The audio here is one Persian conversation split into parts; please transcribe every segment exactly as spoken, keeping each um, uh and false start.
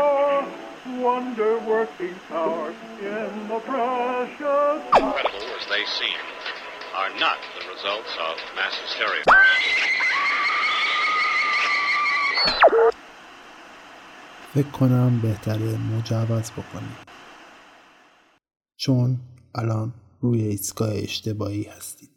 Oh, wonder-working power in the precious... Incredible as they seem, are not the results of mass hysteria. فکر کنم بهتره مجوز بکنیم. چون الان روی ایستگاه اشتباهی هستید.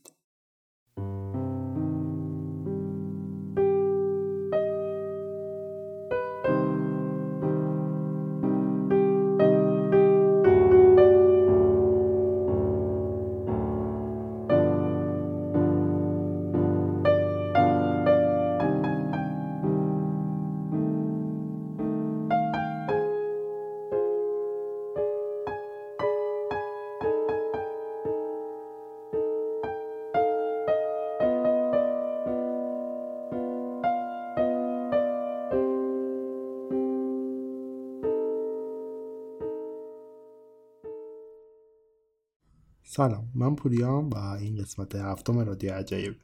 سلام، من پوریام و این قسمت هفتم رادیو عجایب.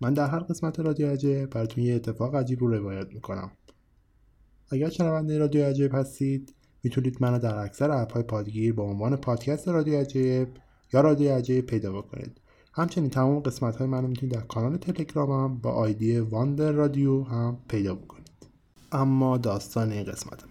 من در هر قسمت رادیو عجایب براتون یه اتفاق عجیب رو روایت میکنم. اگر شنونده رادیو عجایب هستید، میتونید منو در اکثر اپ‌های پادگیر با عنوان پادکست رادیو عجایب یا رادیو عجایب پیدا بکنید. همچنین تمام قسمت‌های منو میتونید در کانال تلگرامم با آیدی واندر رادیو هم پیدا بکنید. اما داستان این قسمت من.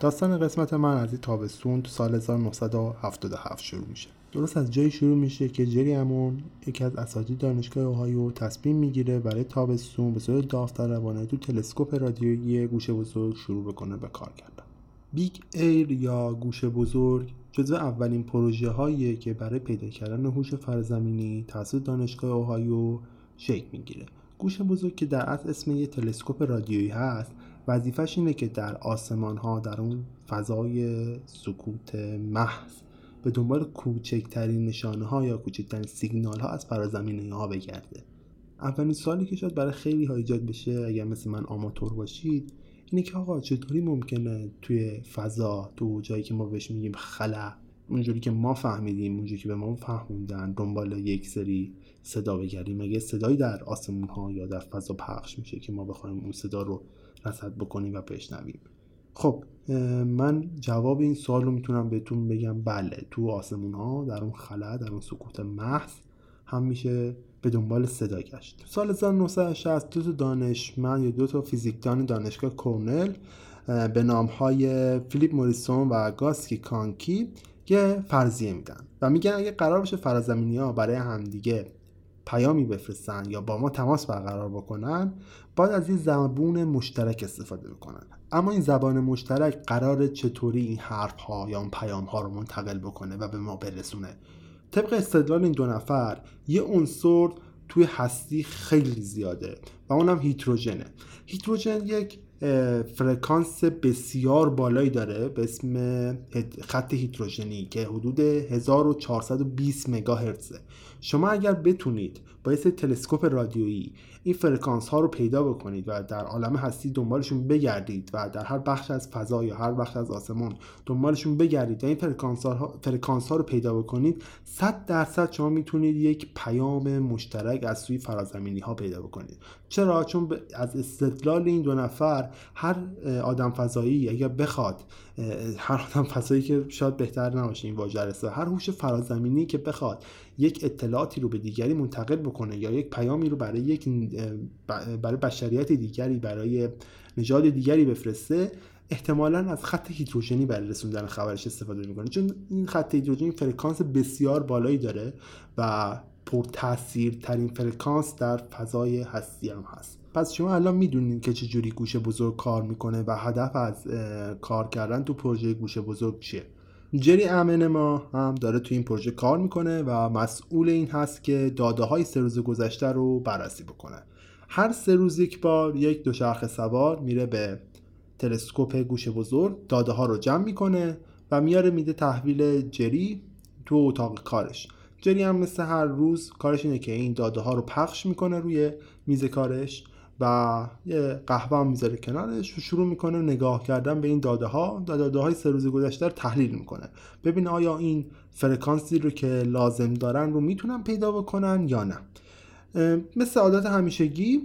داستان قسمت من از این تابستون تو سال هزار و نهصد و هفتاد و هفت شروع میشه. درست از جایی شروع میشه که جری امون، یکی از اساتید دانشگاه اوهایو، تصمیم میگیره برای تابستون به صورت داوطلبانه تو تلسکوپ رادیویی گوشه بزرگ شروع بکنه به کار کردن. بیگ ایر یا گوشه بزرگ جزو اولین پروژه هاییه که برای پیدا کردن هوش فرازمینی توسط دانشگاه اوهایو شکل میگیره. گوشه بزرگ که در اصل اسم یه تلسکوپ رادیویی هست، وظیفه‌ش اینه که در آسمان‌ها، در اون فضای سکوت محض، به دنبال کوچکترین نشانه‌ها یا کوچکترین سیگنال‌ها از فرازمینی‌ها بگرده. اولین سوالی که شاید برای خیلی‌ها ایجاد بشه، اگر مثل من آماتور باشید، اینه که آقا چطوری ممکنه توی فضا، تو جایی که ما بهش میگیم خلا، اونجوری که ما فهمیدیم، اونجوری که به ما فهموندن، دنبال یک سری صدا بگردیم؟ مگه صدایی در آسمان‌ها یا در فضا پخش میشه که ما بخوایم اون صدا رو رصد بکنیم و بشنویم؟ خب من جواب این سوال رو میتونم بهتون بگم بله، تو آسمون ها، در اون خلا، در اون سکوت محض هم میشه به دنبال صدا گشت. سال هزار و نهصد و شصت دو تا دانشمند یا دو تا فیزیکدان دانشگاه کرنل به نام های فیلیپ موریسون و گاسکی کانکی یه فرضیه میدن و میگن اگه قرار بشه فرازمینی ها برای همدیگه پیامی بفرستن یا با ما تماس برقرار بکنن، باید از این زبان مشترک استفاده بکنن. اما این زبان مشترک قراره چطوری این حرف ها یا اون پیام ها رو منتقل بکنه و به ما برسونه؟ طبق استدلال این دو نفر، یه عنصر توی هستی خیلی زیاده و اونم هیدروژنه. هیدروژن یک فرکانس بسیار بالایی داره به اسم خط هیدروژنی که حدود هزار و چهارصد و بیست مگاهرتزه. شما اگر بتونید با یه تلسکوپ رادیویی این فرکانس ها رو پیدا بکنید و در عالم هستی دنبالشون بگردید و در هر بخش از فضا یا هر بخش از آسمان دنبالشون بگردید و این فرکانس ها, فرکانس ها رو پیدا بکنید، صد درصد شما میتونید یک پیام مشترک از سوی فرازمینی ها پیدا بکنید. چرا؟ چون ب... از استدلال این دو نفر هر آدم فضایی اگر بخواد، هر آدم فضایی که شاید بهتر نباشه این واژه است، هر هوش فرازمینی که بخواد یک اطلاعاتی رو به دیگری منتقل بکنه یا یک پیامی رو برای یک برای بشریت دیگری، برای نژاد دیگری بفرسته، احتمالاً از خط هیدروژنی برای رسوندن خبرش استفاده میکنه، چون این خط هیدروژنی فرکانس بسیار بالایی داره و پرتاثیرترین فرکانس در فضای هستی هم هست. پس شما الان میدونید که چجوری گوشه بزرگ کار میکنه و هدف از کار کردن تو پروژه گوشه بزرگ چیه. جری امن ما هم داره تو این پروژه کار میکنه و مسئول این هست که داده های سه روز گذشته رو بررسی بکنه. هر سه روز یک بار یک دوچرخه سوار میره به تلسکوپ گوشه بزرگ، داده ها رو جمع میکنه و میاره میده تحویل جری تو اتاق کارش. جری هم مثل هر روز کارش اینه که این داده ها رو پخش میکنه روی میز کارش و یه قهوه هم میذاره کنارش و شروع میکنه نگاه کردن به این داده ها داده های سه روز گذشته رو تحلیل میکنه، ببینه آیا این فرکانسی رو که لازم دارن رو میتونن پیدا بکنن یا نه. مثل عادت همیشگی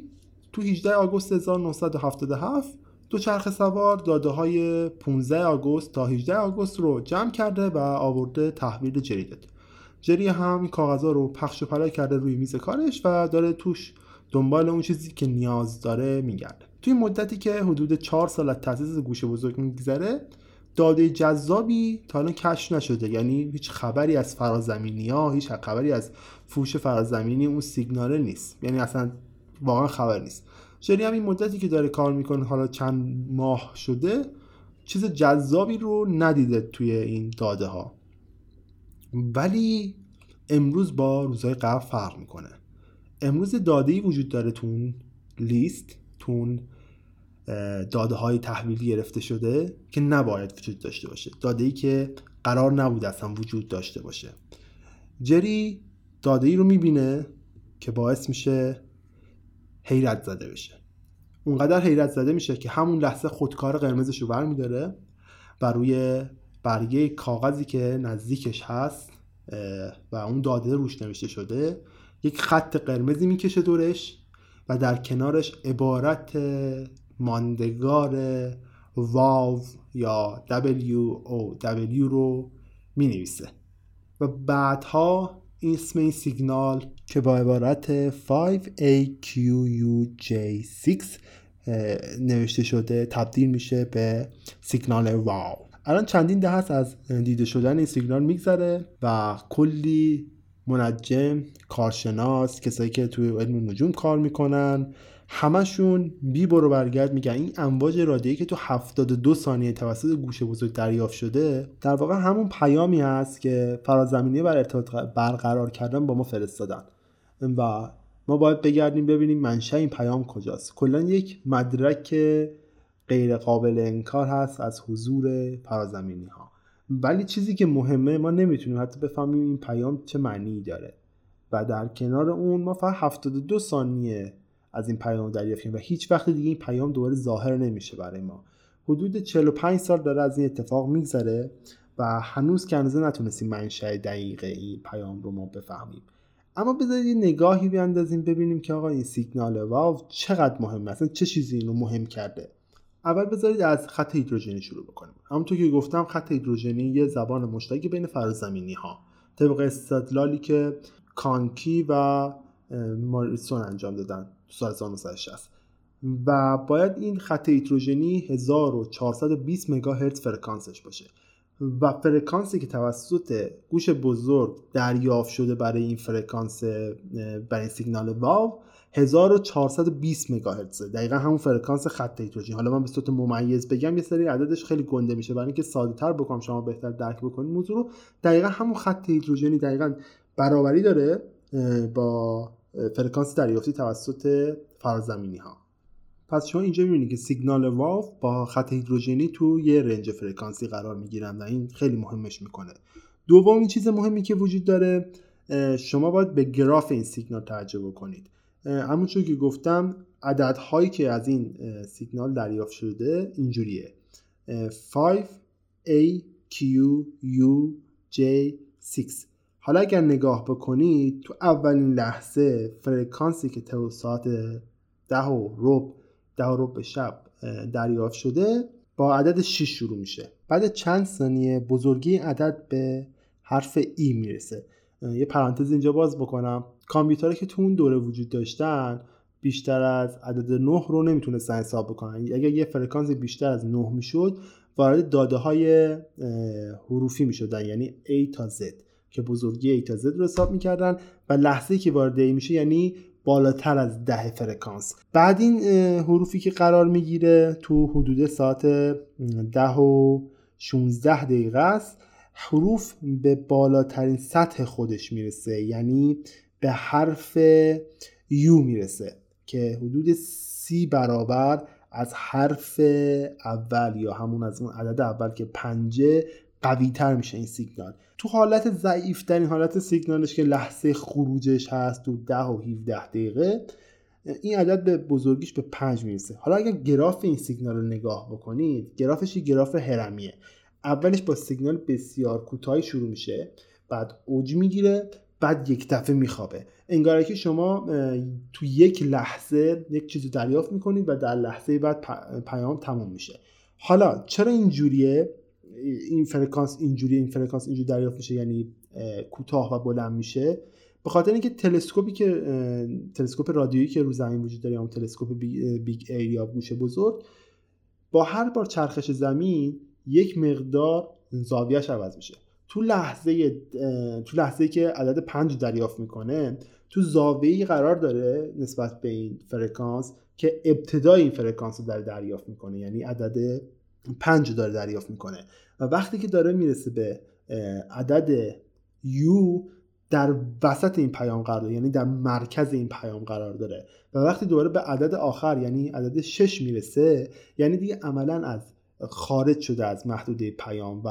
تو هجده آگوست هزار و نهصد و هفتاد و هفت دوچرخه سوار داده های پانزده آگوست تا هجده آگوست رو جمع کرده و آورده تحویل جری داده. جری هم کاغذها رو پخش و پلای کرده روی میز کارش و داره توش دنبال اون چیزی که نیاز داره میگرده. توی مدتی که حدود چهار سال از تأسیس گوشه بزرگ میگذره داده جذابی تا الان کشف نشده، یعنی هیچ خبری از فرازمینی‌ها، هیچ خبری از فوش فرازمینی اون سیگناله نیست، یعنی اصلا واقعا خبر نیست. جری هم این مدتی که داره کار میکنه، حالا چند ماه شده، چیز جذابی رو ندیده توی این داده ها. ولی امروز با روزهای قبل فرق میکنه. امروز داده‌ای وجود داره تو اون لیست، تو اون داده های تحویل گرفته شده که نباید وجود داشته باشه، داده‌ای که قرار نبوده اصلا وجود داشته باشه. جری داده‌ای رو میبینه که باعث میشه حیرت زده بشه، اونقدر حیرت زده میشه که همون لحظه خودکار قرمزش رو برمی‌داره و روی برگه کاغذی که نزدیکش هست و اون داده روش نوشته شده یک خط قرمزی میکشه دورش و در کنارش عبارت ماندگار واو یا دبلیو او دبلیو رو مینویسه و بعدها اسم این سیگنال که با عبارت فایو ای کیو یو جی سیکس نوشته شده تبدیل میشه به سیگنال واو. الان چندین دهه است از دیده شدن این سیگنال میگذره و کلی منجم، کارشناس، کسایی که توی علم نجوم کار میکنن همشون بی برو برگرد میگن این امواج رادیویی که تو هفتاد و دو ثانیه توسط گوشه بزرگ دریافت شده در واقع همون پیامی هست که فرازمینی بر ارتباط برقرار کردن با ما فرستادن و ما باید بگردیم ببینیم منشأ این پیام کجاست. کلا یک مدرک غیر قابل انکار هست از حضور فرازمینی ها، ولی چیزی که مهمه ما نمیتونیم حتی بفهمیم این پیام چه معنی داره و در کنار اون ما فقط هفتاد و دو ثانیه از این پیام دریافت کنیم و هیچ وقت دیگه این پیام دوباره ظاهر نمیشه برای ما. حدود چهل و پنج سال داره از این اتفاق میگذره و هنوز که هنوز نتونستیم منشأ دقیق این پیام رو ما بفهمیم. اما بذارید یه نگاهی بیاندازیم ببینیم که آقا این سیگنال واو چقدر مهمه، اصلا چه چیزی اینو مهم کرده. اول بذارید از خط هیدروژنی شروع بکنیم. همونطور که گفتم خط هیدروژنی یه زبان مشترک بین فرازمینی ها طبق استدلالی که کانکی و ماریسون انجام دادن تو هزار و نهصد و شصت و باید این خط هیدروژنی هزار و چهارصد و بیست مگاهرتز فرکانسش باشه و فرکانسی که توسط گوش بزرگ دریافت شده برای این فرکانس برای سیگنال واو هزار و چهارصد و بیست مگاهرتز، دقیقا همون فرکانس خط هیدروژنی. حالا من به صورت ممیز بگم یه سری عددش خیلی گنده میشه، برای اینکه ساده تر بکنم شما بهتر درک بکنید موضوع رو، دقیقا همون خط هیدروژنی دقیقا برابری داره با فرکانس دریافتی توسط فرازمینی ها. پس شما اینجا میبینید که سیگنال واو با خط هیدروژنی تو یه رنج فرکانسی قرار میگیرن و این خیلی مهمش میکنه. دومین چیز مهمی که وجود داره شما باید به گراف این سیگنال توجه بکنید. همون چون که گفتم عددهایی که از این سیگنال دریافت شده اینجوریه فایو ای کیو یو جی سیکس. حالا اگر نگاه بکنید تو اولین لحظه فرکانسی که تا ساعت ده و ربع ده و ربع شب دریافت شده با عدد شش شروع میشه، بعد چند ثانیه بزرگی عدد به حرف ای میرسه. یه پرانتز اینجا باز بکنم، کامپیوترها که تو اون دوره وجود داشتن بیشتر از عدد نه رو نمیتونستن حساب بکنن. اگر یه فرکانس بیشتر از نه میشد وارد داده های حروفی میشدن، یعنی A تا Z که بزرگی A تا Z رو حساب میکردن و لحظه که وارد A میشه یعنی بالاتر از ده فرکانس. بعد این حروفی که قرار میگیره تو حدود ساعت ده و شانزده دقیقه است، حروف به بالاترین سطح خودش میرسه، یعنی به حرف یو میرسه که حدود سی برابر از حرف اول یا همون از اون عدد اول که پنجه قوی‌تر میشه این سیگنال. تو حالت ضعیف‌ترین حالت سیگنالش که لحظه خروجش هست تو ده و هفده دقیقه، این عدد به بزرگیش به پنج میرسه. حالا اگر گراف این سیگنال رو نگاه بکنید، گرافش یه گراف هرمیه. اولش با سیگنال بسیار کوتاه شروع میشه، بعد اوج میگیره، بعد یک دفعه میخوابه. انگار که شما تو یک لحظه یک چیزو دریافت میکنید و در لحظه بعد پیام تموم میشه. حالا چرا اینجوریه؟ این فرکانس اینجوریه، این فرکانس اینجوری دریافت میشه، یعنی کوتاه و بلند میشه. به خاطر اینکه تلسکوپی که تلسکوپ رادیویی که رو زمین وجود داره، اون تلسکوپ بیگ ایر یا گوشه بزرگ، با هر بار چرخش زمین یک مقدار زاویه‌اش عوض میشه. تو لحظه تو لحظه‌ای که عدد پنج دریافت میکنه، تو زاویه‌ای قرار داره نسبت به این فرکانس که ابتدای این فرکانس رو داره دریافت میکنه، یعنی عدد پنج داره دریافت میکنه. و وقتی که داره میرسه به عدد یو، در وسط این پیام قرار داره، یعنی در مرکز این پیام قرار داره. و وقتی دوباره به عدد آخر یعنی عدد شش میرسه، یعنی دیگه عملاً از خارج شده از محدوده پیام و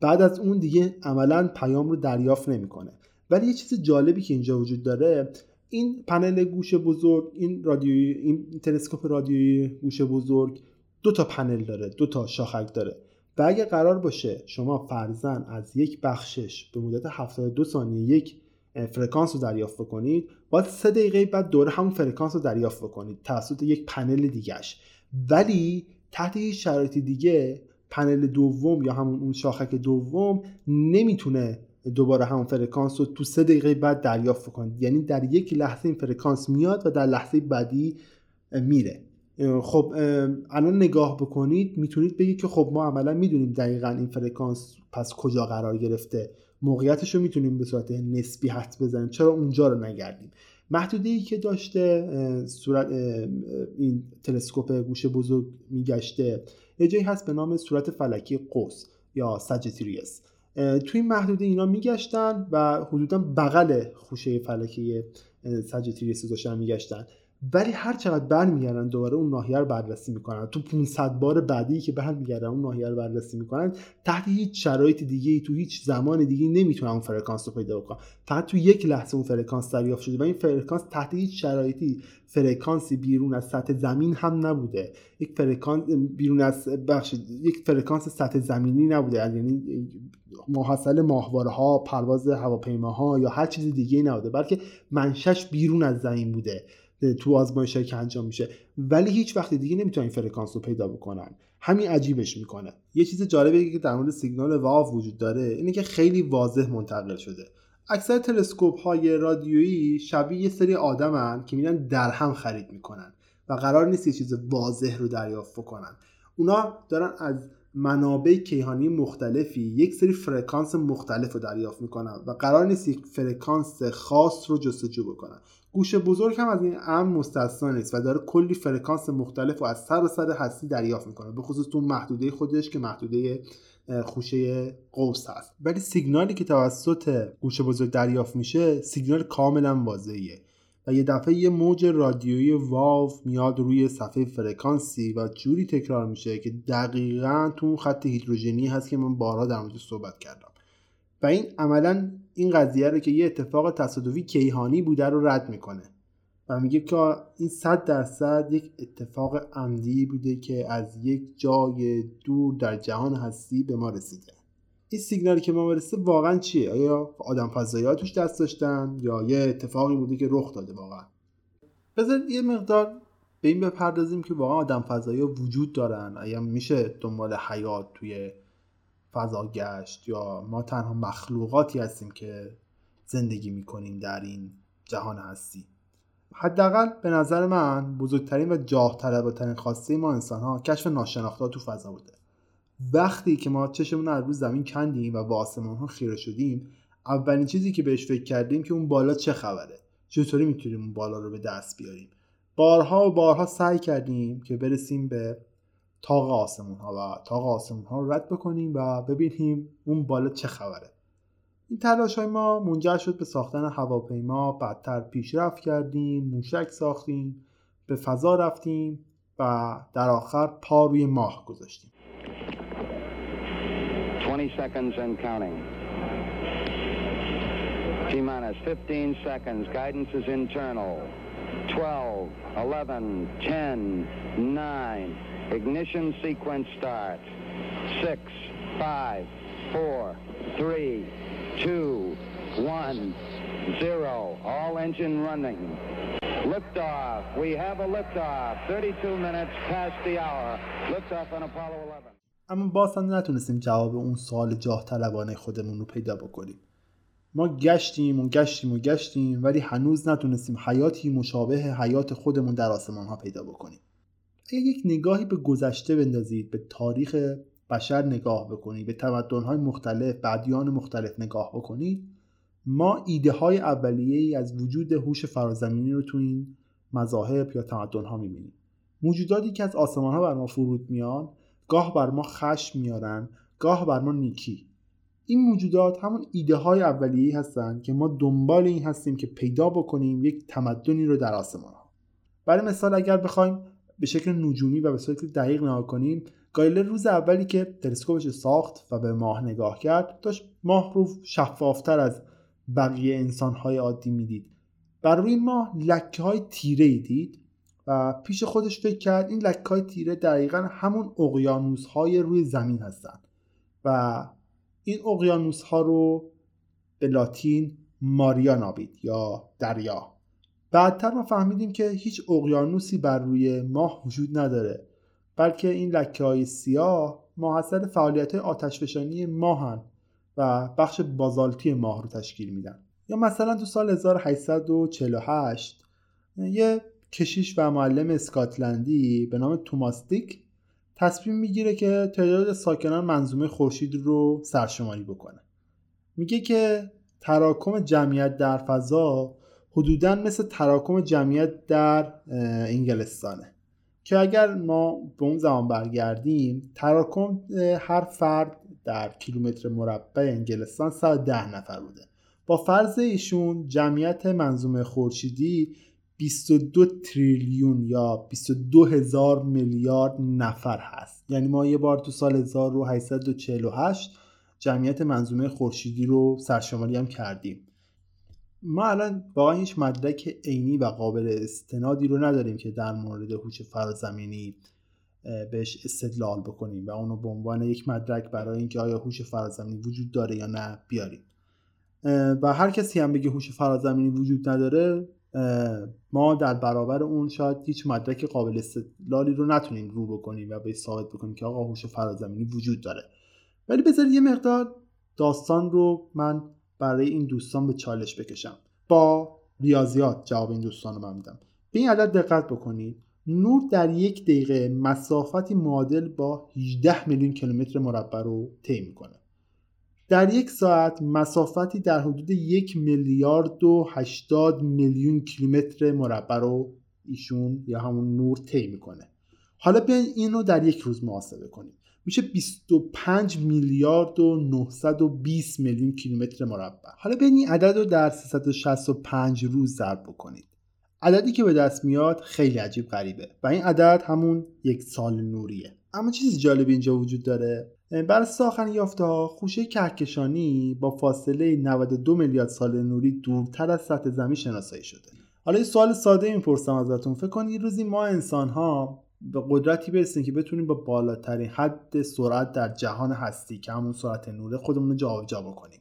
بعد از اون دیگه عملاً پیام رو دریافت نمیکنه. ولی یه چیز جالبی که اینجا وجود داره، این پنل گوشه بزرگ، این رادیویی، این تلسکوپ رادیویی گوشه بزرگ دو تا پنل داره، دو تا شاخک داره. و اگه قرار باشه شما فرضاً از یک بخشش به مدت هفتاد و دو ثانیه یک فرکانس رو دریافت بکنید، باید سه دقیقه بعد دوره همون فرکانس رو دریافت بکنید توسط یک پنل دیگه‌اش. ولی تحت هیچ شرایطی دیگه پنل دوم یا همون اون شاخک دوم نمیتونه دوباره همون فرکانس رو تو سه دقیقه بعد دریافت بکنید، یعنی در یک لحظه این فرکانس میاد و در لحظه بعدی میره. خب الان نگاه بکنید میتونید بگید که خب ما عملا میدونیم دقیقاً این فرکانس پس کجا قرار گرفته، موقعیتش رو میتونیم به صورت نسبی حدس بزنیم، چرا اونجا رو نگردیم؟ محدوده‌ای که داشته صورت این تلسکوپ گوشه بزرگ میگشته، یه جایی هست به نام صورت فلکی قوس یا ساجیتریوس. توی این محدوده اینا میگشتن و حدوداً بغل خوشه فلکی ساجیتریوس داشتن میگشتن، ولی هر چقدر برمیگردن دوباره اون ناحیه رو بررسی میکنن. تو پانصد بار بعدی که برمیگردن اون ناحیه رو بررسی میکنن، تحت هیچ شرایط دیگه‌ای تو هیچ زمان دیگه‌ای نمیتونن اون فرکانس رو پیدا بکنن. فقط تو یک لحظه اون فرکانس دریافت شده و این فرکانس تحت هیچ شرایطی فرکانسی بیرون از سطح زمین هم نبوده، یک فرکانس بیرون از بخش یک فرکانس سطح زمینی نبوده، یعنی محصل ماهواره‌ها، پرواز هواپیماها یا هر چیز دیگه‌ای نبوده، بلکه منشأش بیرون از زمین بوده تو آزمایش‌هایی که انجام میشه. ولی هیچ وقت دیگه نمیتونن این فرکانس رو پیدا بکنن، همین عجیبش میکنه. یه چیز جالبی که در مورد سیگنال واو وجود داره اینه که خیلی واضح منتقل شده. اکثر تلسکوپ‌های رادیویی شبیه یه سری آدمن که میرن درهم خرید میکنن و قرار نیست یه چیز واضح رو دریافت بکنن. اونا دارن از منابع کیهانی مختلفی یک سری فرکانس مختلف رو دریافت میکنن و قرار نیست یک فرکانس خاص رو جستجو بکنن. گوشه بزرگ هم از این امر مستثنا نیست و داره کلی فرکانس مختلف رو از سراسر هستی دریافت میکنه، به خصوص تو محدوده خودش که محدوده خوشه قوس هست. ولی سیگنالی که توسط گوشه بزرگ دریافت میشه سیگنال کاملا واضحه و یه دفعه یه موج رادیویی واو میاد روی صفحه فرکانسی و جوری تکرار میشه که دقیقاً تو اون خط هیدروژنی هست که من بارها در موردش صحبت کردم. و این عملاً این قضیه رو که یه اتفاق تصادفی کیهانی بوده رو رد میکنه و میگه که این صد درصد یک اتفاق عمدی بوده که از یک جای دور در جهان هستی به ما رسیده. این سیگنالی که ما رسیده واقعا چیه؟ آیا آدم فضایی‌ها توش دست داشتن یا یه اتفاقی بوده که رخ داده واقعا؟ بذارید یه مقدار به این بپردازیم که واقعا آدم فضایی‌ها وجود دارن، آیا میشه دنبال حیات توی فضا گشت یا ما تنها مخلوقاتی هستیم که زندگی میکنیم در این جهان هستی؟ حداقل به نظر من بزرگترین و جاه طلباترین خواسته ما انسان‌ها کشف ناشناخته‌ها تو فضا بوده. وقتی که ما چشمون از رو زمین کندیم و به آسمان‌ها خیره شدیم، اولین چیزی که بهش فکر کردیم که اون بالا چه خبره، چطوری میتونیم اون بالا رو به دست بیاریم. بارها و بارها سعی کردیم که برسیم به طاق آسمون‌ها و طاق آسمون‌ها رو رد بکنیم و ببینیم اون بالا چه خبره. این تلاش‌های ما منجر شد به ساختن هواپیما، بعدتر پیشرفت کردیم، موشک ساختیم، به فضا رفتیم و در آخر پا روی ماه گذاشتیم. twenty seconds and counting. T-minus fifteen seconds. Guidance is internal. twelve, eleven, ten, nine. Ignition sequence starts. six, five, four, three, two, one, zero. All engine running. Liftoff. We have a liftoff. thirty-two minutes past the hour. Liftoff on Apollo eleven. اما باز هم نتونستیم جواب اون سوال جاه طلبانه خودمون رو پیدا بکنیم. ما گشتیم و گشتیم و گشتیم ولی هنوز نتونستیم حیاتی مشابه حیات خودمون در آسمان ها پیدا بکنیم. اگه یک نگاهی به گذشته بندازید، به تاریخ بشر نگاه بکنید، به تمدن‌های مختلف، به ادیان مختلف نگاه بکنید، ما ایده‌های اولیه‌ای از وجود هوش فرازمینی رو تو این مذاهب یا تمدن‌ها می‌بینیم. موجوداتی که از آسمان‌ها بر ما فرود میان، گاه بر ما خشم میارن، گاه بر ما نیکی. این موجودات همون ایده‌های اولیه‌ای هستن که ما دنبال این هستیم که پیدا بکنیم یک تمدنی رو در آسمان‌ها. برای مثال اگر بخوایم به شکل نجومی و به شکل دقیق نگاه کنیم، گالیله روز اولی که تلسکوپش ساخت و به ماه نگاه کرد، داشت ماه رو شفافتر از بقیه انسان‌های عادی می‌دید. بر روی ماه لکه‌های تیره‌ای دید و پیش خودش فکر کرد این لکه‌های تیره دقیقاً همون اقیانوس‌های روی زمین هستن و این اقیانوس‌ها رو به لاتین ماریا نامید یا دریا. بعدتر ما فهمیدیم که هیچ اقیانوسی بر روی ماه وجود نداره، بلکه این لکه‌های سیاه محصول فعالیت‌های آتشفشانی ماهن و بخش بازالتی ماه رو تشکیل میدن. یا مثلا تو سال هزار و هشتصد و چهل و هشت یه کشیش و معلم اسکاتلندی به نام توماس دیک تصمیم میگیره که تعداد ساکنان منظومه خورشید رو سرشماری بکنه. میگه که تراکم جمعیت در فضا حدوداً مثل تراکم جمعیت در انگلستانه که اگر ما به اون زمان برگردیم، تراکم هر فرد در کیلومتر مربع انگلستان صد و ده نفر بوده. با فرض ایشون جمعیت منظومه خورشیدی بیست و دو تریلیون یا بیست و دو هزار میلیارد نفر هست. یعنی ما یه بار تو سال هزار و هشتصد و چهل و هشت جمعیت منظومه خورشیدی رو سرشماری هم کردیم. ما الان واقعا هیچ مدرک عینی و قابل استنادی رو نداریم که در مورد هوش فرازمینی بهش استدلال بکنیم و اونو به عنوان یک مدرک برای اینکه آیا هوش فرازمینی وجود داره یا نه بیاریم. و هر کسی هم بگه هوش فرازمینی وجود نداره، ما در برابر اون شاید هیچ مدرک قابل استدلالی رو نتونیم رو بکنیم و به ثابت بکنیم که آقا هوش فرازمینی وجود داره. ولی بذارید یه مقدار داستان رو من برای این دوستان به چالش بکشم. با ریاضیات جواب این دوستان رو من میدم. به این عدد دقت بکنید. نور در یک دقیقه مسافتی معادل با هجده میلیون کیلومتر مربع رو طی میکنه. در یک ساعت مسافتی در حدود یک میلیارد و هشتاد میلیون کیلومتر مربع رو ایشون یا همون نور طی میکنه. حالا بیاین اینو در یک روز محاسبه کنیم. میشه بیست و پنج میلیارد و نهصد و بیست میلیون کیلومتر مربع. حالا بیاین این عدد رو در سیصد و شصت و پنج روز ضرب بکنید. عددی که به دست میاد خیلی عجیب غریبه و این عدد همون یک سال نوریه. اما چیز جالب اینجا وجود داره. برای ساخن یافته‌ها خوشه کهکشانی با فاصله نود و دو میلیارد سال نوری دورتر از سطح زمین شناسایی شده. حالا یه سوال ساده میپرسم ازتون. فکر کنید روزی ما انسان‌ها به قدرتی برسیم که بتونیم با بالاترین حد سرعت در جهان هستی که همون سرعت نور خودمون رو جابجا بکنیم.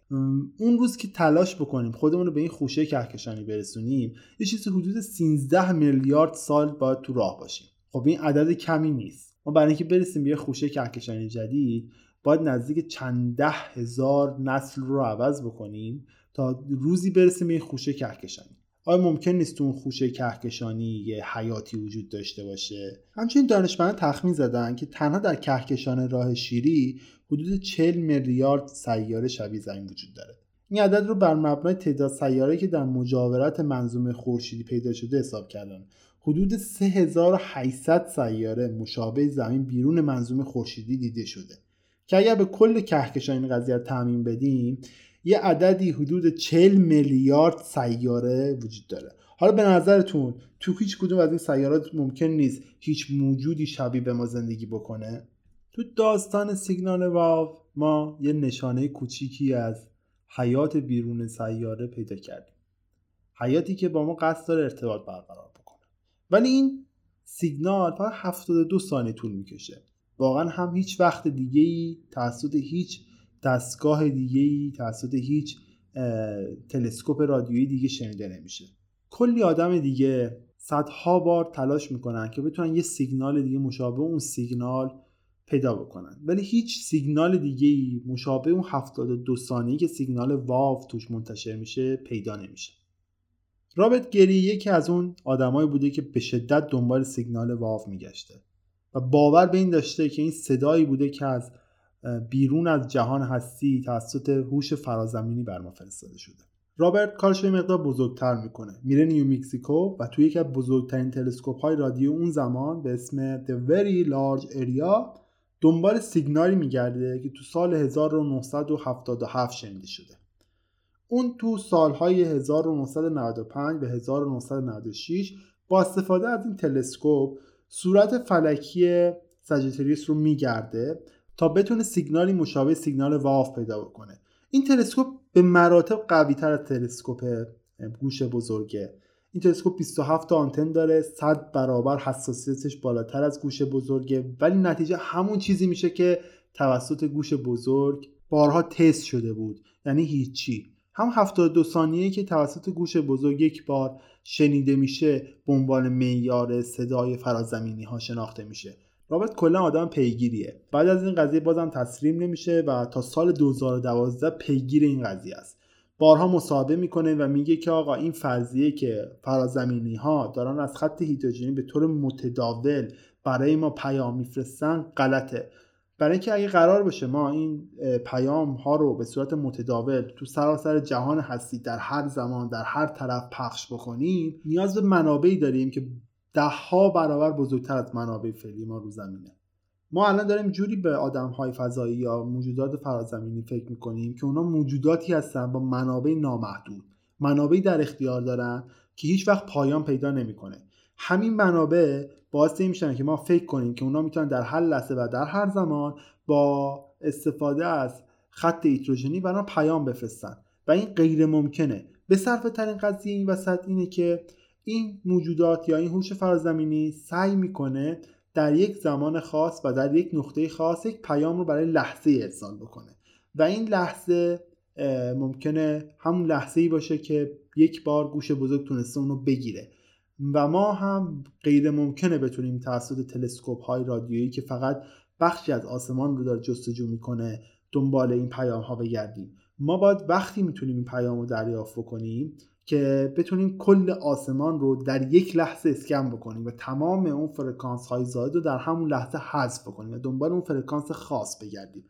اون روز که تلاش بکنیم خودمون رو به این خوشه کهکشانی برسونیم، یه چیزی حدود سیزده میلیارد سال باید تو راه باشیم. خب این عدد کمی نیست. ما برای اینکه برسیم به یه خوشه کهکشانی جدید، باید نزدیک چند ده هزار نسل رو عوض بکنیم تا روزی برسیم به این خوشه کهکشانی. آیا ممکن نیست تو اون خوشه کهکشانی یه حیاتی وجود داشته باشه؟ همچنین دانشمندان تخمین زدن که تنها در کهکشان راه شیری حدود چهل میلیارد سیاره شبیه زمین وجود داره. این عدد رو بر مبنای تعداد سیاره‌ای که در مجاورت منظومه خورشیدی پیدا شده حساب کردن. حدود سه هزار و هشتصد سیاره مشابه زمین بیرون منظومه خورشیدی دیده شده که اگر به کل کهکشان این قضیه رو تعمیم بدیم، یه عددی حدود چهل میلیارد سیاره وجود داره. حالا به نظرتون تو هیچ کدوم از این سیارات ممکن نیست هیچ موجودی شبیه به ما زندگی بکنه؟ تو داستان سیگنال واو ما یه نشانه کوچیکی از حیات بیرون سیاره پیدا کردیم. حیاتی که با ما قصد داره ارتباط برقرار بکنه. ولی این سیگنال فقط هفتاد و دو ثانیه طول میکشه. واقعا هم هیچ وقت دیگه‌ای توسط هیچ دستگاه دیگه‌ای توسط هیچ تلسکوپ رادیویی دیگه شنیده نمیشه. کلی آدم دیگه صدها بار تلاش میکنن که بتونن یه سیگنال دیگه مشابه اون سیگنال پیدا بکنن، ولی هیچ سیگنال دیگه‌ای مشابه اون هفتاد و دو ثانیه‌ای که سیگنال واو توش منتشر میشه پیدا نمیشه. رابرت گری یکی از اون آدمایی بوده که به شدت دنبال سیگنال واو میگشته و باور به این داشته که این صدایی بوده که از بیرون از جهان هستی توسط هوش فرازمینی بر ما فرستاده شده. رابرت کارش رو مقدار بزرگتر میکنه. میره نیو مکزیکو و توی یکی از بزرگترین تلسکوپ‌های رادیو اون زمان به اسم The Very Large Array دنبال سیگنالی میگرده که تو سال هزار و نهصد و هفتاد و هفت شنیده شده. اون تو سالهای هزار و نهصد و نود و پنج و هزار و نهصد و نود و شش با استفاده از این تلسکوپ صورت فلکی ساجیتاریوس رو میگرده تا بتونه سیگنالی مشابه سیگنال واو پیدا بکنه. این تلسکوپ به مراتب قوی‌تر از تلسکوپ گوش بزرگه. این تلسکوپ بیست و هفت تا آنتن داره، صد برابر حساسیتش بالاتر از گوش بزرگه، ولی نتیجه همون چیزی میشه که توسط گوش بزرگ بارها تست شده بود، یعنی هیچی. هم هفتاد و دو ثانیه‌ای که توسط گوش بزرگ یک بار شنیده میشه به عنوان معیار صدای فرازمینی‌ها شناخته میشه. رابرت کلا آدم پیگیریه. بعد از این قضیه بازم تسلیم نمیشه و تا سال دو هزار و دوازده پیگیر این قضیه است. بارها مصاحبه میکنه و میگه که آقا این فرضیه که فرازمینی ها دارن از خط هیدروژنی به طور متداول برای ما پیام میفرستن غلطه. برای اینکه اگه قرار باشه ما این پیام ها رو به صورت متداول تو سراسر جهان هستی در هر زمان در هر طرف پخش بکنیم، نیاز به منابعی داریم که ده ها برابر بزرگتر از منابع فعلی ما رو زمینه. ما الان داریم جوری به آدم‌های فضایی یا موجودات فرازمینی فکر می‌کنیم که اونا موجوداتی هستن با منابع نامحدود، منابعی در اختیار دارن که هیچ وقت پایان پیدا نمی‌کنه. همین منابع باعث میشن که ما فکر کنیم که اونا میتونن در هر لحظه و در هر زمان با استفاده از خط هیدروژنی برای پیام بفرستن و این غیر ممکنه. به صرفه ترین قضیه این وسط اینه که این موجودات یا این هوش فرازمینی سعی میکنه در یک زمان خاص و در یک نقطه خاص یک پیام رو برای لحظه ارسال بکنه و این لحظه ممکنه همون لحظه‌ای باشه که یک بار گوش بزرگ تونسته اون رو بگیره و ما هم غیر ممکنه بتونیم توسط تلسکوپ‌های رادیویی که فقط بخشی از آسمان رو داره جستجو میکنه دنبال این پیام‌ها بگردیم. ما باید وقتی میتونیم این پیام رو دریافت بکنیم که بتونیم کل آسمان رو در یک لحظه اسکن بکنیم و تمام اون فرکانس های زائد رو در همون لحظه حذف بکنیم و دنبال اون فرکانس خاص بگردیم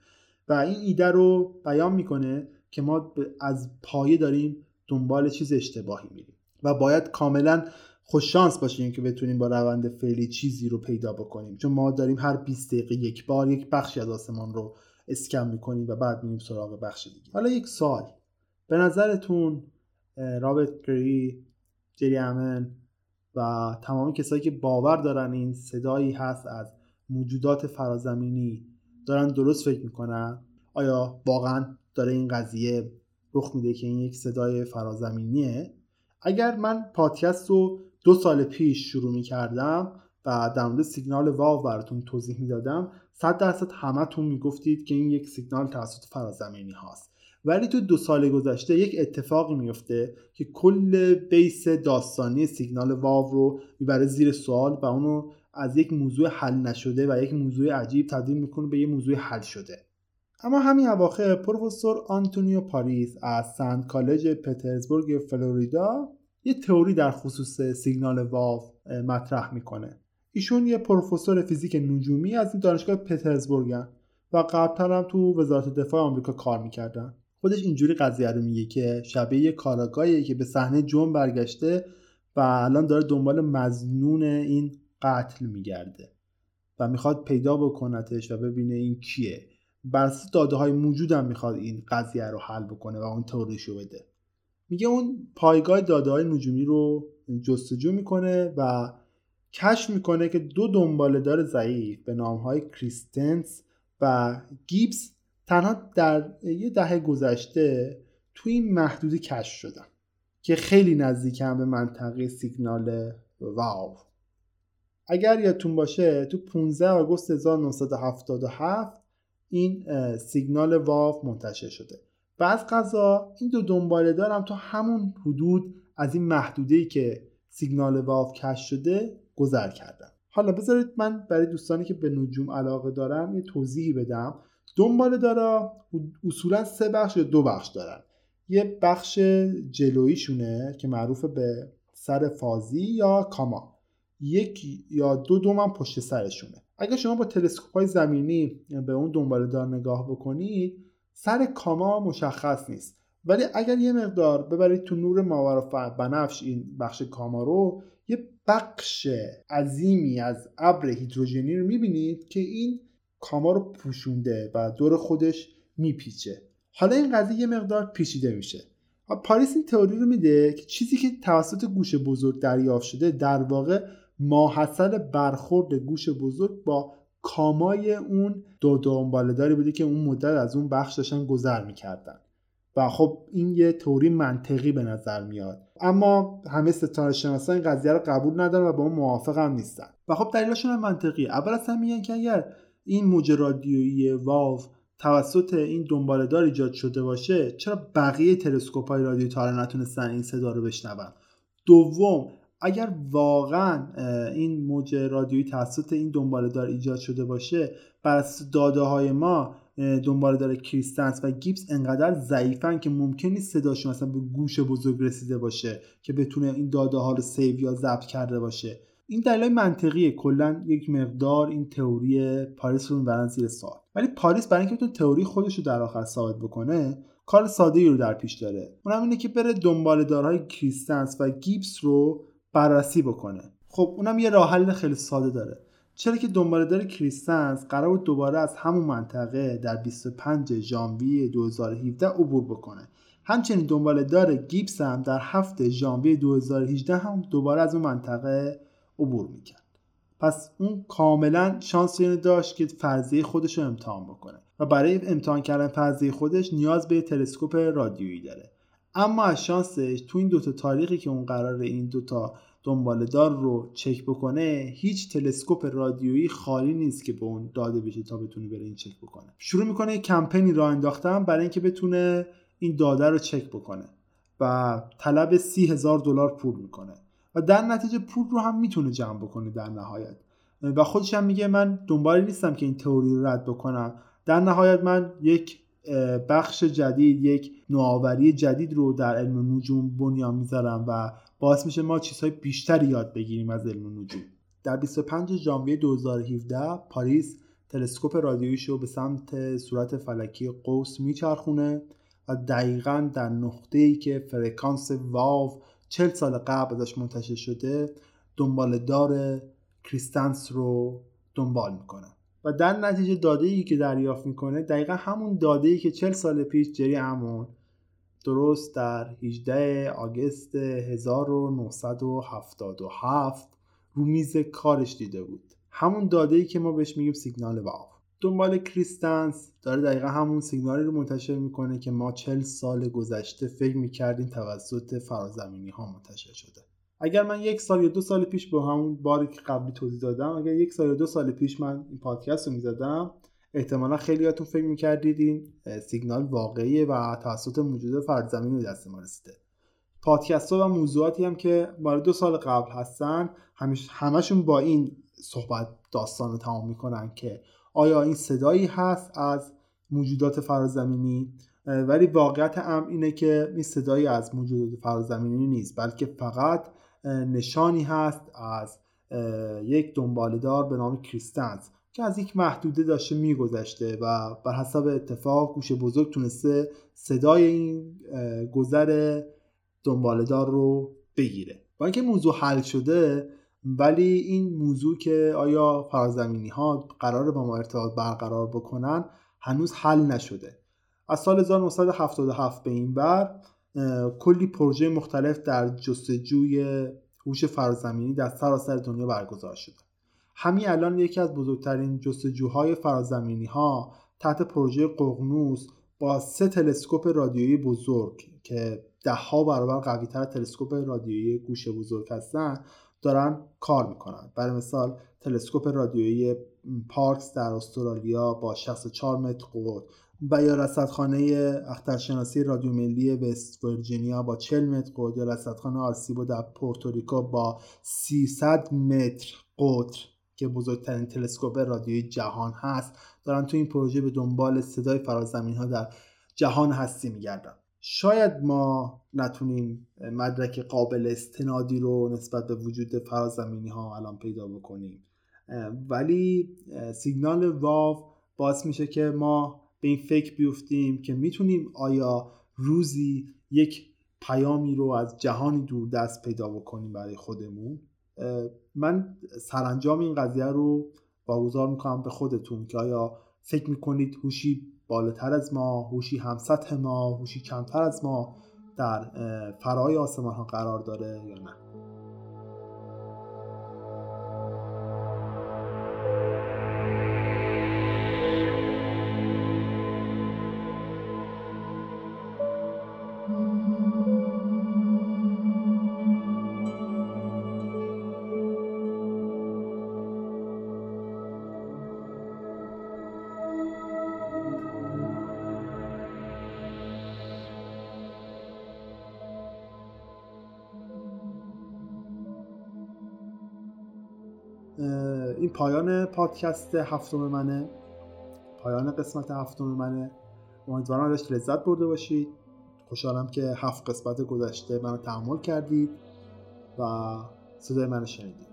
و این ایده رو بیان میکنه که ما از پایه داریم دنبال چیز اشتباهی میریم و باید کاملا خوش شانس باشیم که بتونیم با روند فعلی چیزی رو پیدا بکنیم، چون ما داریم هر بیست دقیقه یک بار یک بخشی از آسمان رو اسکن میکنیم و بعد میریم سراغ بخش دیگه. حالا یک سوال، به نظرتون رابرت گری، جری امن و تمام کسایی که باور دارن این صدایی هست از موجودات فرازمینی دارن درست فکر میکنن؟ آیا واقعا داره این قضیه رخ میده که این یک صدای فرازمینیه؟ اگر من پادکست رو دو سال پیش شروع میکردم و در مورد سیگنال واو براتون توضیح میدادم، صد درصد همتون میگفتید که این یک سیگنال توسط فرازمینی هاست، ولی تو دو سال گذشته یک اتفاقی میفته که کل بیس داستانی سیگنال واو رو میبره زیر سوال و اونو از یک موضوع حل نشده و یک موضوع عجیب تبدیل میکنه به یک موضوع حل شده. اما همین اواخر پروفسور آنتونیو پاریس از سنت کالج پترزبورگ فلوریدا یه تئوری در خصوص سیگنال واو مطرح میکنه. ایشون یه پروفسور فیزیک نجومی از دانشگاه پترزبورگن و قبلتر هم تو وزارت دفاع آمریکا کار میکردن. خودش اینجوری قضیه رو میگه که شبیه کاراگاهیه که به صحنه جرم برگشته و الان داره دنبال مظنون این قتل میگرده و میخواد پیدا بکنتش و ببینه این کیه. بر اساس داده های موجود هم میخواد این قضیه رو حل بکنه و اون تئوریشو بده. میگه اون پایگاه داده های نجومی رو جستجو میکنه و کشف میکنه که دو دنباله دار ضعیف به نام های کریستنس و گیبز تنها در یه دهه گذشته توی این محدوده کشف شدن که خیلی نزدیک هم به منطقه سیگنال واو. اگر یادتون باشه تو پانزده آگوست هزار و نهصد و هفتاد و هفت این سیگنال واو منتشر شده و از قضا این دو دنباله دارم تا همون حدود از این محدوده‌ای که سیگنال واو کشف شده گذر کردم. حالا بذارید من برای دوستانی که به نجوم علاقه دارم یه توضیحی بدم. دنباله دارا اصولا سه بخش یا دو بخش دارن. یه بخش جلویشونه که معروف به سر فازی یا کاما، یک یا دو دومم پشت سرشونه. اگر شما با تلسکوپ‌های زمینی به اون دنباله دار نگاه بکنید سر کاما مشخص نیست، ولی اگر یه مقدار ببرید تو نور ماوراء بنفش این بخش کاما رو، یه بخش عظیمی از ابر هیدروژنی رو می‌بینید که این کاما رو پوشونده و دور خودش میپیچه. حالا این قضیه یه مقدار پیچیده میشه. پاریس این تئوری رو میده که چیزی که توسط گوش بزرگ دریافت شده در واقع ماحصل برخورد گوش بزرگ با کامای اون دو دنباله داری بوده که اون مدت از اون بخش داشتن گذر میکردن و خب این یه تئوری منطقی به نظر میاد، اما همه ستاره شناسا این قضیه رو قبول ندارن و با اون موافق هم نیستن و خب دلیلشون هم منطقیه. اول از همه میگن که اگر این موج رادیویی واو توسط این دنباله دار ایجاد شده باشه چرا بقیه تلسکوپ‌های رادیو تارا نتونستن این صدا رو بشنون؟ دوم، اگر واقعا این موج رادیویی توسط این دنباله دار ایجاد شده باشه بر اساس داده‌های ما دنباله دار کریستنس و گیبس انقدر ضعیفن که ممکن نیست صداشون اصلا به گوش بزرگ رسیده باشه که بتونه این داده‌ها رو سیو یا ضبط کرده باشه. این دلایل منطقیه. کلا یک مقدار این تئوری پاریس رو برن زیر سوال، ولی پاریس برای اینکه بتونه تئوری خودش رو در آخر ثابت بکنه کار ساده‌ای رو در پیش داره، اونم اینه که بره دنباله‌دارهای کریستنس و گیبس رو بررسی بکنه. خب اونم یه راه حل خیلی ساده داره، چرا که دنباله‌دار کریستنس قرار بود دوباره از همون منطقه در بیست و پنج ژانویه دو هزار و هفده عبور بکنه. همچنین دنباله‌دار گیبس هم در هفتم ژانویه دو هزار و هجده هم دوباره از اون منطقه عبور میکرد. پس اون کاملا شانس اینو داشت که فرضیه خودش رو امتحان بکنه و برای امتحان کردن فرضیه خودش نیاز به تلسکوپ رادیویی داره، اما از شانسش تو این دوتا تاریخی که اون قراره این دوتا دنباله دار رو چک بکنه هیچ تلسکوپ رادیویی خالی نیست که به اون داده بشه تا بتونه بره این چک بکنه. شروع میکنه یک کمپینی راه انداختن برای اینکه بتونه این داده رو چک بکنه و طلب سی هزار دلار پول میکنه و در نتیجه پول رو هم میتونه جمع بکنه در نهایت و خودش هم میگه من دنباله نیستم که این تئوری رو رد بکنم، در نهایت من یک بخش جدید، یک نوآوری جدید رو در علم نجوم بنیان میذارم و باعث میشه ما چیزهای بیشتری یاد بگیریم از علم نجوم. در بیست و پنجم ژانویه دو هزار و هفده پاریس تلسکوپ رادیویش رو به سمت صورت فلکی قوس میچرخونه و دقیقاً در نقطه‌ای که فرکانس واو چهل سال قبل ازش منتشر شده دنباله دار کریستنس رو دنبال میکنه و در نتیجه داده‌ای که دریافت میکنه دقیقا همون داده‌ای که چهل سال پیش جری امون درست در هجدهم آگوست هزار و نهصد و هفتاد و هفت رو میز کارش دیده بود، همون داده‌ای که ما بهش میگیم سیگنال واو. دنبال کریستنس داره دقیقا همون سیگنالی رو منتشر میکنه که ما چهل سال گذشته فکر میکردیم توسط فرازمینی ها منتشر شده. اگر من یک سال یا دو سال پیش با همون باری که قبلی توضیح دادم، اگر یک سال یا دو سال پیش من این پادکست رو میزدم احتمالا خیلیاتون فکر میکردید این سیگنال واقعیه و توسط موجود فرازمینی به دست ما رسیده. پادکست ها و موضوعاتی هم که بار دو سال قبل هستن همیشه همشون با این صحبت داستانو تمام میکنن که آیا این صدایی هست از موجودات فرازمینی، ولی واقعیت امر اینه که این صدایی از موجودات فرازمینی نیست، بلکه فقط نشانی هست از یک دنباله‌دار به نام کریستنس که از یک محدوده داشته میگذشته و بر حسب اتفاق گوش بزرگ تونسته صدای این گذر دنباله‌دار رو بگیره. با اینکه موضوع حل شده، ولی این موضوع که آیا فرازمینی ها قراره با ما ارتباط برقرار بکنن هنوز حل نشده. از سال هزار و نهصد و هفتاد و هفت به این بر کلی پروژه مختلف در جستجوی هوش فرازمینی در سراسر دنیا برگزار شده. همین الان یکی از بزرگترین جستجوهای فرازمینی‌ها تحت پروژه ققنوس با سه تلسکوپ رادیویی بزرگ که ده‌ها برابر قوی‌تر تلسکوپ رادیویی گوشه بزرگ هستند دارن کار میکنن. برای مثال تلسکوپ رادیویی پارکس در استرالیا با شصت و چهار متر قطر و یا رصدخانه اخترشناسی رادیو ملی وست ویرجینیا با چهل متر قطر یا رصدخانه آرسیبو در پورتوریکو با سیصد متر قطر که بزرگترین تلسکوپ رادیویی جهان هست دارن تو این پروژه به دنبال صدای فرازمینی‌ها در جهان هستی میگردن. شاید ما نتونیم مدرک قابل استنادی رو نسبت به وجود فرازمینی‌ها الان پیدا بکنیم، ولی سیگنال واو باعث میشه که ما به این فکر بیفتیم که میتونیم آیا روزی یک پیامی رو از جهانی دوردست پیدا بکنیم برای خودمون. من سرانجام این قضیه رو واگذار میکنم به خودتون که آیا فکر میکنید هوشی بالاتر از ما، هوشی همسطح ما، هوشی کمتر از ما در فرای آسمان ها قرار داره یا نه؟ این پایان پادکست هفتم منه، پایان قسمت هفتم منه. امیدوارم ازش لذت برده باشید. خوشحالم که هفت قسمت گذشته منو تحمل کردید و صدای منو شنیدید.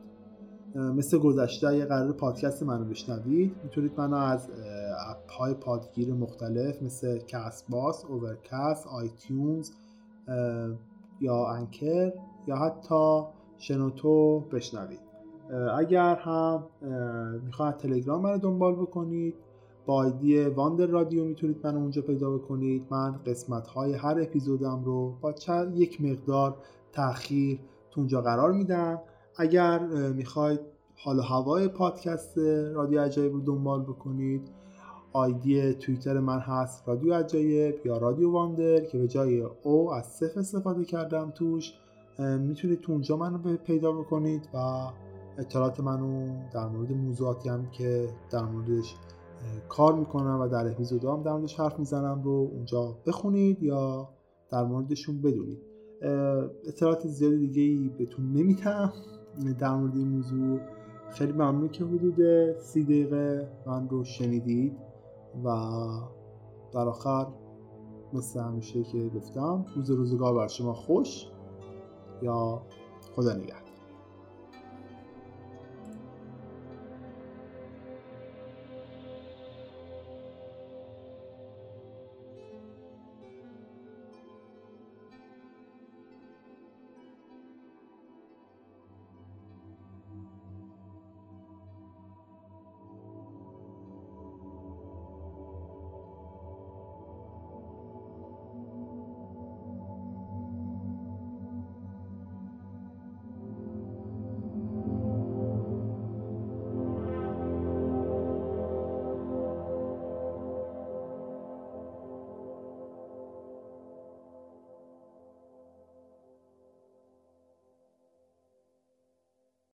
مثل گذشته اگه قرار پادکست منو بشنوید میتونید منو از اپ‌های پادگیر مختلف مثل کست باکس، اورکست، آیتیونز یا انکر یا حتی شنوتو بشنوید. اگر هم میخواید تلگرام منو دنبال بکنید با آیدی واندر رادیو میتونید منو اونجا پیدا بکنید. من قسمت های هر اپیزودم رو با چند یک مقدار تأخیر تو اونجا قرار میدم. اگر میخواید حال و هوای پادکست رادیو عجایب رو دنبال بکنید آیدی توییتر من هست رادیو عجایب یا رادیو واندر که به جای او از صفر استفاده کردم توش. میتونید تو اونجا منو پیدا بکنید و اطلاعات منو در مورد موضوعاتی هم که در موردش کار میکنم و در اپیزودا هم در موردش حرف میزنم رو اونجا بخونید یا در موردشون بدونید. اطلاعات زیاد دیگه‌ای بهتون نمیتم در مورد این موضوع. خیلی ممنون که حدود سی دقیقه من رو شنیدید و در آخر مثل همیشه که گفتم روز روزگار بر شما خوش یا خدا نگهدار.